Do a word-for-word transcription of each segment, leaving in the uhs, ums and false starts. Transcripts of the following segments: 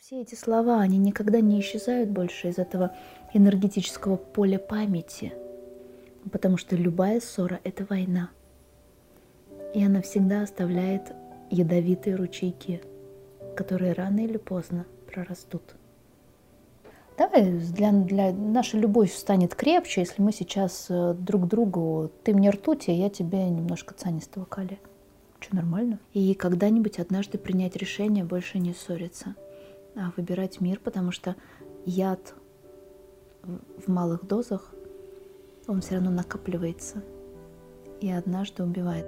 Все эти слова, они никогда не исчезают больше из этого энергетического поля памяти, потому что любая ссора – это война, и она всегда оставляет ядовитые ручейки, которые рано или поздно прорастут. Давай для, для наша любовь станет крепче, если мы сейчас друг другу, ты мне ртуть, а я тебе немножко цианистого калия. Что, нормально? И когда-нибудь однажды принять решение больше не ссориться, а выбирать мир, потому что яд в малых дозах, он все равно накапливается и однажды убивает.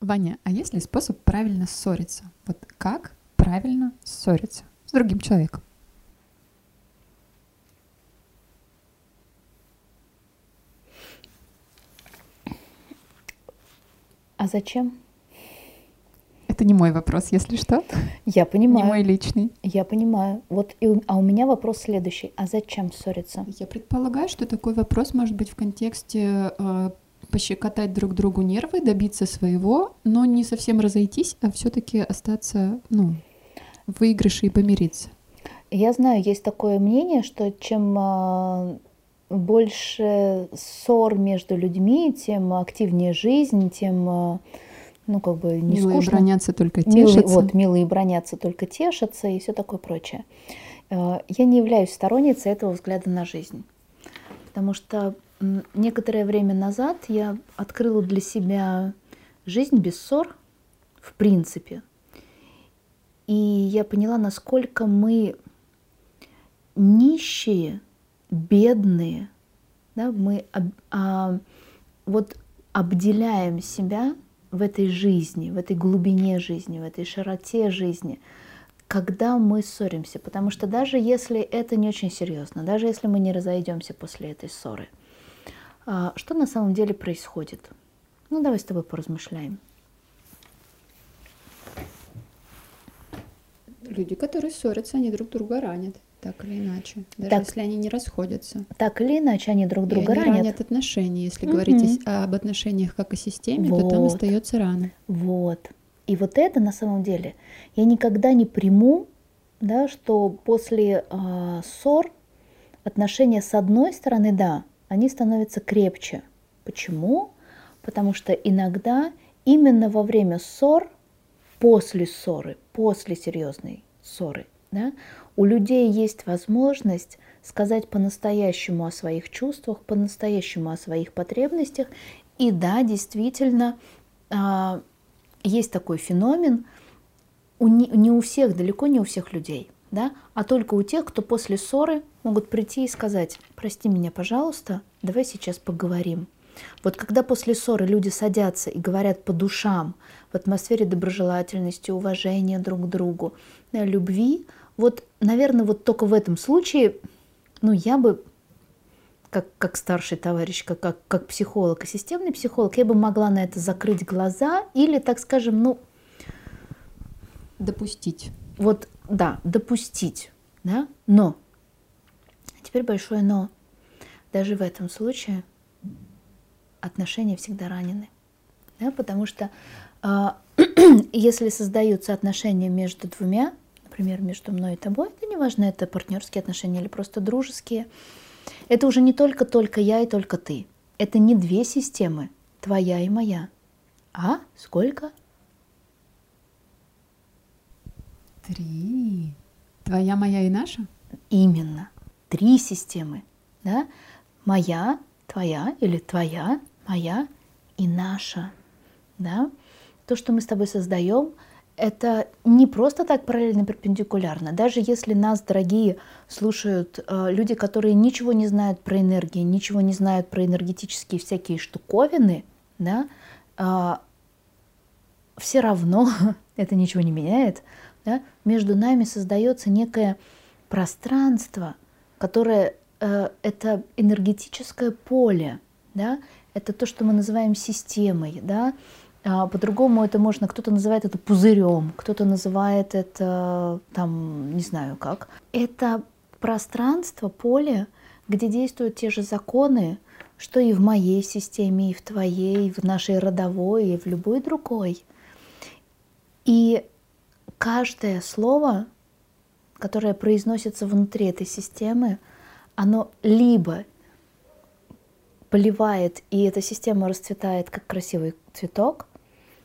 Ваня, а есть ли способ правильно ссориться? Вот как правильно ссориться с другим человеком? А зачем? Это не мой вопрос, если что. Я понимаю. Не мой личный. Я понимаю. Вот и у, а у меня вопрос следующий. А зачем ссориться? Я предполагаю, что такой вопрос может быть в контексте э, пощекотать друг другу нервы, добиться своего, но не совсем разойтись, а все-таки остаться, ну, в выигрыше и помириться. Я знаю, есть такое мнение, что чем э, больше ссор между людьми, тем активнее жизнь, тем... Э, Ну, как бы не милые скучно. Бронятся, только тешатся. Милые, вот, милые бронятся, только тешатся и все такое прочее. Я не являюсь сторонницей этого взгляда на жизнь. Потому что некоторое время назад я открыла для себя жизнь без ссор, в принципе. И я поняла, насколько мы нищие, бедные. Да? Мы об, а, вот обделяем себя в этой жизни, в этой глубине жизни, в этой широте жизни, когда мы ссоримся. Потому что даже если это не очень серьезно, даже если мы не разойдемся после этой ссоры, что на самом деле происходит? Ну, давай с тобой поразмышляем. Люди, которые ссорятся, они друг друга ранят, так или иначе. Даже так, если они не расходятся. Так или иначе они друг друга и они ранят. ранят отношения. Если угу. говорить об отношениях как о системе, вот. то там остается рана. Вот. И вот это на самом деле я никогда не приму, да, что после э, ссор отношения с одной стороны, да, они становятся крепче. Почему? Потому что иногда именно во время ссор, после ссоры, после серьезной ссоры, да, у людей есть возможность сказать по-настоящему о своих чувствах, по-настоящему о своих потребностях. И да, действительно, есть такой феномен, у не, не у всех, далеко не у всех людей, да, а только у тех, кто после ссоры могут прийти и сказать: «Прости меня, пожалуйста, давай сейчас поговорим». Вот когда после ссоры люди садятся и говорят по душам, в атмосфере доброжелательности, уважения друг к другу, любви, вот, наверное, вот только в этом случае, ну, я бы, как, как старший товарищ, как, как, как психолог и системный психолог, я бы могла на это закрыть глаза или, так скажем, ну... Допустить. Вот, да, допустить, да, но. Теперь большое но. Даже в этом случае отношения всегда ранены, да, потому что э, если создаются отношения между двумя, например, между мной и тобой, это неважно, это партнерские отношения или просто дружеские, это уже не только только я и только ты, это не две системы, твоя и моя, а сколько? Три. Твоя, моя и наша? Именно. Три системы, да? Моя, твоя или твоя, моя и наша. Да? То, что мы с тобой создаем, это не просто так параллельно, перпендикулярно. Даже если нас, дорогие, слушают э, люди, которые ничего не знают про энергию, ничего не знают про энергетические всякие штуковины, да, э, все равно это ничего не меняет. Да? Между нами создается некое пространство, которое э, это энергетическое поле, да? Это то, что мы называем системой, да? По-другому это можно, кто-то называет это пузырем, кто-то называет это, там, не знаю как. Это пространство, поле, где действуют те же законы, что и в моей системе, и в твоей, и в нашей родовой, и в любой другой. И каждое слово, которое произносится внутри этой системы, оно либо поливает, и эта система расцветает, как красивый цветок,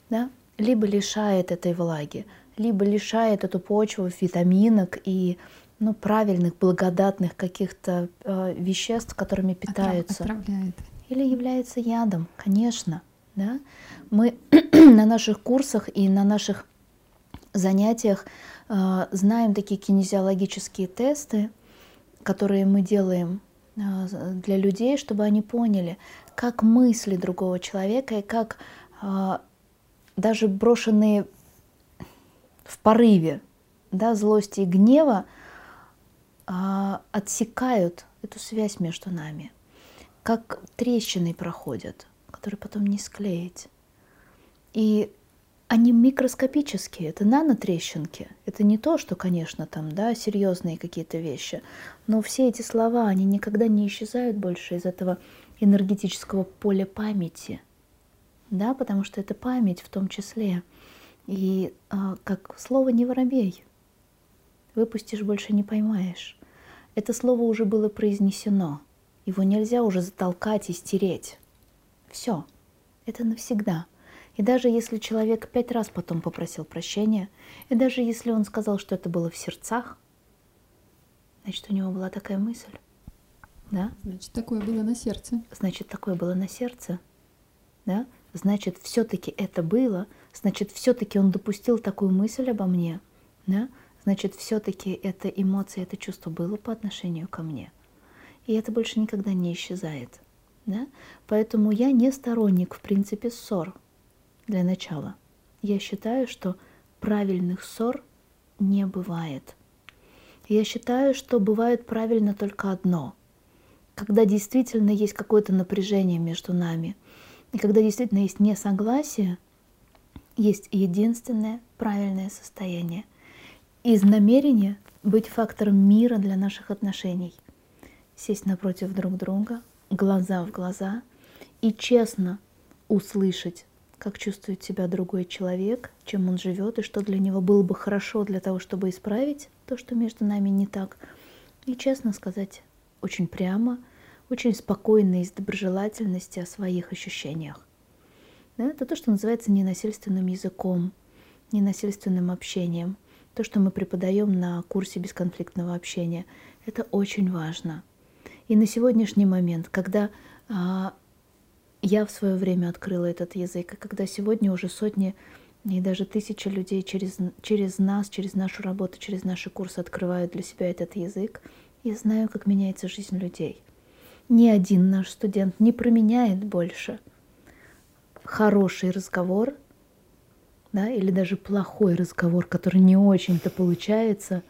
да, либо лишает этой влаги, либо лишает эту почву витаминок и ну, правильных, благодатных каких-то э, веществ, которыми питаются. Отравляет. Или является ядом, конечно. Да? Мы на наших курсах и на наших занятиях э, знаем такие кинезиологические тесты, которые мы делаем э, для людей, чтобы они поняли, как мысли другого человека и как э, даже брошенные в порыве, да, злости и гнева а, отсекают эту связь между нами, как трещины проходят, которые потом не склеить. И они микроскопические, это нанотрещинки, это не то, что, конечно, там, да, серьезные какие-то вещи, но все эти слова, они никогда не исчезают больше из этого энергетического поля памяти, да, потому что это память в том числе. И а, как слово «не воробей», выпустишь, больше не поймаешь. Это слово уже было произнесено, его нельзя уже затолкать и стереть. Все, это навсегда. И даже если человек пять раз потом попросил прощения, и даже если он сказал, что это было в сердцах, значит, у него была такая мысль. Да? Значит, такое было на сердце. Значит, такое было на сердце. Да? Значит, все-таки это было, значит, все-таки он допустил такую мысль обо мне, да? Значит, все-таки эта эмоция, это чувство было по отношению ко мне. И это больше никогда не исчезает. Да? Поэтому я не сторонник, в принципе, ссор для начала. Я считаю, что правильных ссор не бывает. Я считаю, что бывает правильно только одно, когда действительно есть какое-то напряжение между нами. И когда действительно есть несогласие, есть единственное правильное состояние из намерения быть фактором мира для наших отношений. Сесть напротив друг друга, глаза в глаза и честно услышать, как чувствует себя другой человек, чем он живет и что для него было бы хорошо для того, чтобы исправить то, что между нами не так. И честно сказать очень прямо, очень спокойно, из доброжелательности о своих ощущениях. Да, это то, что называется ненасильственным языком, ненасильственным общением. То, что мы преподаем на курсе бесконфликтного общения. Это очень важно. И на сегодняшний момент, когда а, я в свое время открыла этот язык, и когда сегодня уже сотни и даже тысячи людей через, через нас, через нашу работу, через наши курсы открывают для себя этот язык, я знаю, как меняется жизнь людей. Ни один наш студент не променяет больше хороший разговор, да, или даже плохой разговор, который не очень-то получается,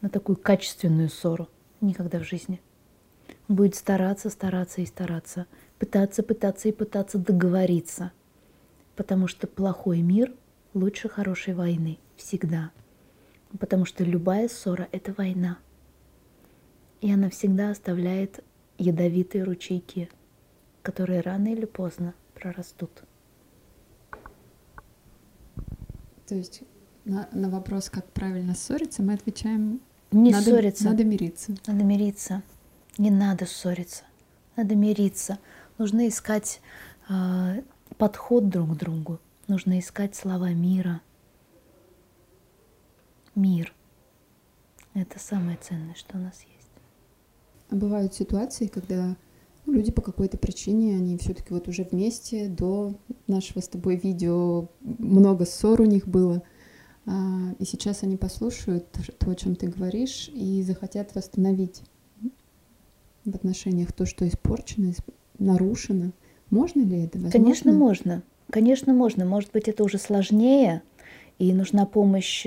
на такую качественную ссору никогда в жизни. Он будет стараться, стараться и стараться, пытаться, пытаться и пытаться договориться, потому что плохой мир лучше хорошей войны всегда, потому что любая ссора — это война, и она всегда оставляет ядовитые ручейки, которые рано или поздно прорастут. То есть на, на вопрос, как правильно ссориться, мы отвечаем: не надо, ссориться. Надо мириться. Надо мириться. Не надо ссориться. Надо мириться. Нужно искать э, подход друг к другу. Нужно искать слова мира. Мир. Это самое ценное, что у нас есть. Бывают ситуации, когда ну, люди по какой-то причине, они все-таки вот уже вместе, до нашего с тобой видео много ссор у них было, а, и сейчас они послушают то, о чем ты говоришь, и захотят восстановить в отношениях то, что испорчено, нарушено. Можно ли это? Возможно? Конечно, можно. Конечно, можно. Может быть, это уже сложнее, и нужна помощь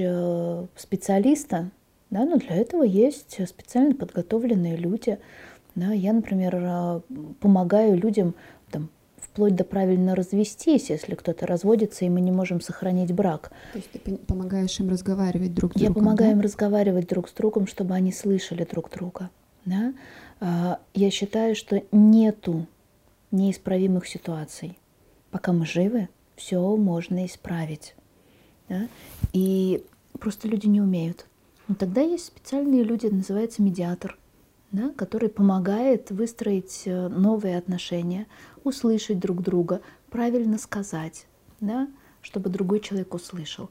специалиста. Да, но для этого есть специально подготовленные люди. Да, я, например, помогаю людям там, вплоть до правильно развестись, если кто-то разводится, и мы не можем сохранить брак. То есть ты помогаешь им разговаривать друг с другом? Я помогаю, да? им разговаривать друг с другом, чтобы они слышали друг друга. Да? я считаю, что нету неисправимых ситуаций. Пока мы живы, все можно исправить. Да? И просто люди не умеют. Но тогда есть специальные люди, называется медиатор, да, который помогает выстроить новые отношения, услышать друг друга, правильно сказать, да, чтобы другой человек услышал.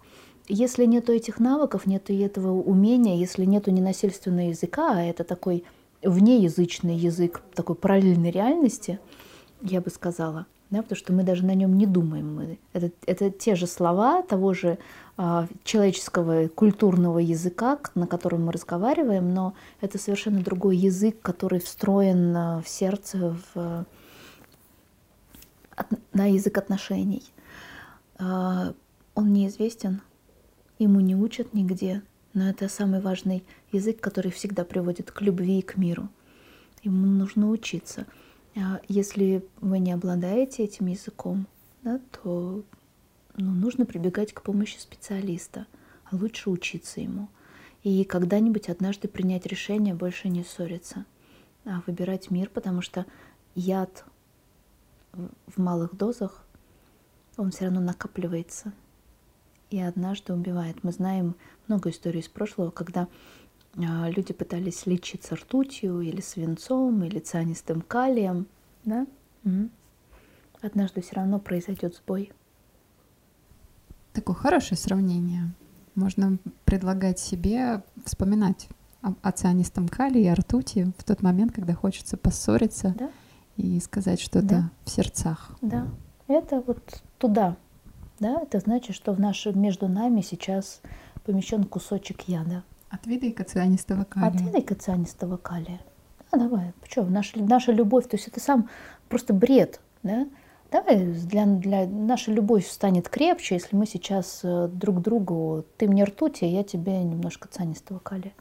Если нету этих навыков, нету этого умения, если нету ненасильственного языка, а это такой внеязычный язык такой параллельной реальности, я бы сказала, да, потому что мы даже на нем не думаем. Это, это те же слова того же а, человеческого культурного языка, на котором мы разговариваем, но это совершенно другой язык, который встроен в сердце, в, от, на язык отношений. А, он неизвестен, ему не учат нигде, но это самый важный язык, который всегда приводит к любви и к миру. Ему нужно учиться. Если вы не обладаете этим языком, да, то ну, нужно прибегать к помощи специалиста, а лучше учиться ему. И когда-нибудь однажды принять решение больше не ссориться, а выбирать мир, потому что яд в малых дозах, он все равно накапливается и однажды убивает. Мы знаем много историй из прошлого, когда люди пытались лечиться ртутью, или свинцом, или цианистым калием. Да? Угу. Однажды все равно произойдет сбой. Такое хорошее сравнение. Можно предлагать себе вспоминать о, о цианистом калии, о ртути в тот момент, когда хочется поссориться, да? И сказать что-то, да, в сердцах. Да, это вот туда. Да? Это значит, что в наше, между нами сейчас помещен кусочек яда. Отведай-ка цианистого калия. Отведай-ка цианистого калия. А, давай, почему? Наша, наша любовь, то есть это сам просто бред, да? Давай, для, для, наша любовь станет крепче, если мы сейчас друг другу, ты мне ртуть, а я тебе немножко цианистого калия.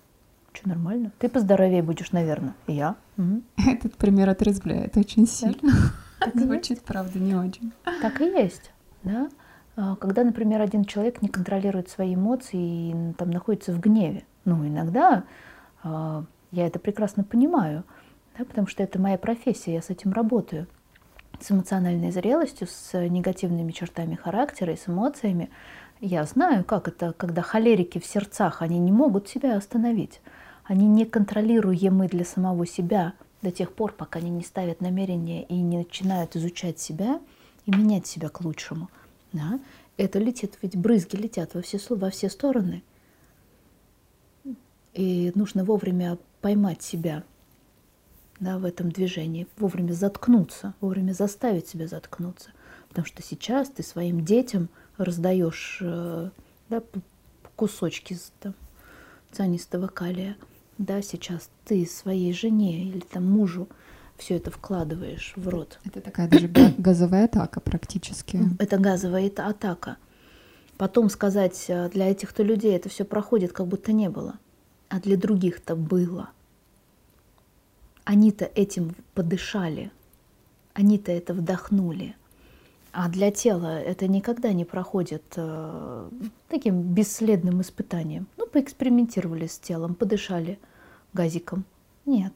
Что, нормально? Ты поздоровее будешь, наверное, и я. Угу. Этот пример отрезвляет очень сильно. Да? Звучит, правда, не очень. Так и есть, да? Когда, например, один человек не контролирует свои эмоции и там находится в гневе. Ну, иногда э, я это прекрасно понимаю, да, потому что это моя профессия, я с этим работаю. С эмоциональной зрелостью, с негативными чертами характера и с эмоциями. Я знаю, как это, когда холерики в сердцах, они не могут себя остановить. Они неконтролируемы для самого себя до тех пор, пока они не ставят намерения и не начинают изучать себя и менять себя к лучшему. Да? Это летит, ведь брызги летят во все, во все стороны. И нужно вовремя поймать себя, да, в этом движении, вовремя заткнуться, вовремя заставить себя заткнуться. Потому что сейчас ты своим детям раздаешь, да, кусочки там, цианистого калия. Да, сейчас ты своей жене или там, мужу все это вкладываешь в рот. Это такая даже газовая атака практически. Это газовая атака. Потом сказать, для этих-то людей это все проходит, как будто не было. А для других-то было. Они-то этим подышали, они-то это вдохнули. А для тела это никогда не проходит э, таким бесследным испытанием. Ну, поэкспериментировали с телом, подышали газиком. Нет,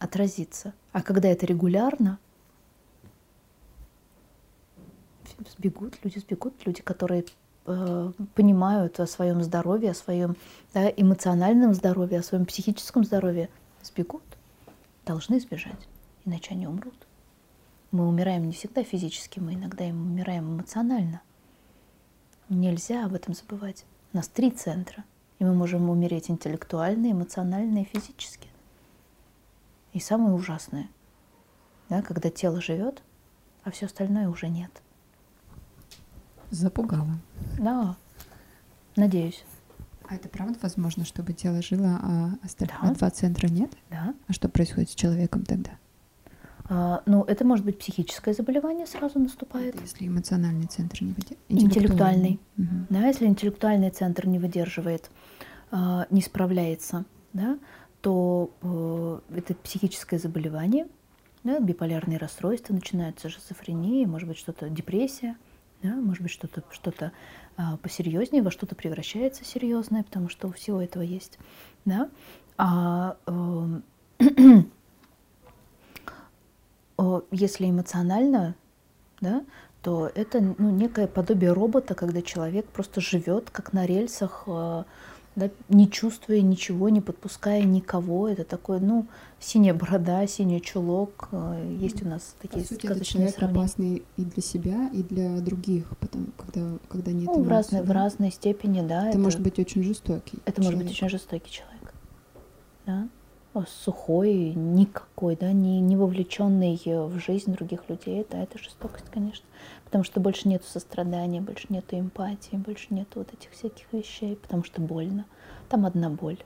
отразится. А когда это регулярно, сбегут люди, сбегут люди, которые... понимают о своем здоровье, о своем, да, эмоциональном здоровье, о своем психическом здоровье, сбегут, должны сбежать, иначе они умрут. Мы умираем не всегда физически, мы иногда умираем эмоционально. Нельзя об этом забывать. У нас три центра, и мы можем умереть интеллектуально, эмоционально и физически. И самое ужасное, да, когда тело живет, а все остальное уже нет. Запугала. Да, надеюсь. А это правда возможно, чтобы тело жило, а остальных, да, два центра нет? Да. А что происходит с человеком тогда? А, ну, это может быть психическое заболевание сразу наступает. Это если эмоциональный центр не выдерживает. Интеллектуальный. Угу. Да, если интеллектуальный центр не выдерживает, не справляется, да, то это психическое заболевание, да, биполярные расстройства, начинаются шизофрения, может быть, что-то депрессия. Да, может быть, что-то что-то а, посерьезнее, во что-то превращается серьезное, потому что у всего этого есть. Да? А, э, если эмоционально, да, то это, ну, некое подобие робота, когда человек просто живет как на рельсах, да, не чувствуя ничего, не подпуская никого. Это такой, ну, синяя борода, синий чулок. Есть у нас такие по сути, сказочные это сравнения. Опасный и для себя, и для других, потому, когда, когда нет, ну, эмоций. В разной, в разной степени, да. Это, это может быть очень жестокий Это человек. может быть очень жестокий человек. Да? Сухой, никакой, да, не, не вовлеченный в жизнь других людей, да, это жестокость, конечно. Потому что больше нету сострадания, больше нету эмпатии, больше нету вот этих всяких вещей, потому что больно. Там одна боль,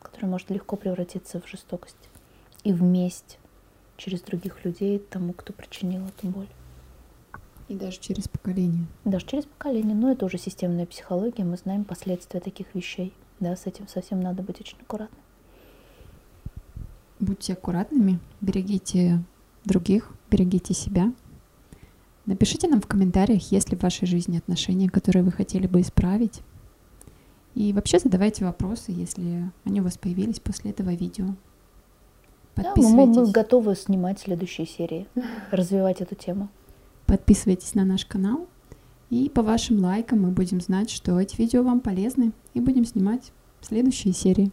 которая может легко превратиться в жестокость и в месть через других людей тому, кто причинил эту боль. И даже через поколение. Даже через поколение, но это уже системная психология, мы знаем последствия таких вещей, да, с этим совсем надо быть очень аккуратным. Будьте аккуратными, берегите других, берегите себя. Напишите нам в комментариях, есть ли в вашей жизни отношения, которые вы хотели бы исправить. И вообще задавайте вопросы, если они у вас появились после этого видео. Подписывайтесь. Да, мы, мы готовы снимать следующие серии, развивать эту тему. Подписывайтесь на наш канал. И по вашим лайкам мы будем знать, что эти видео вам полезны. И будем снимать следующие серии.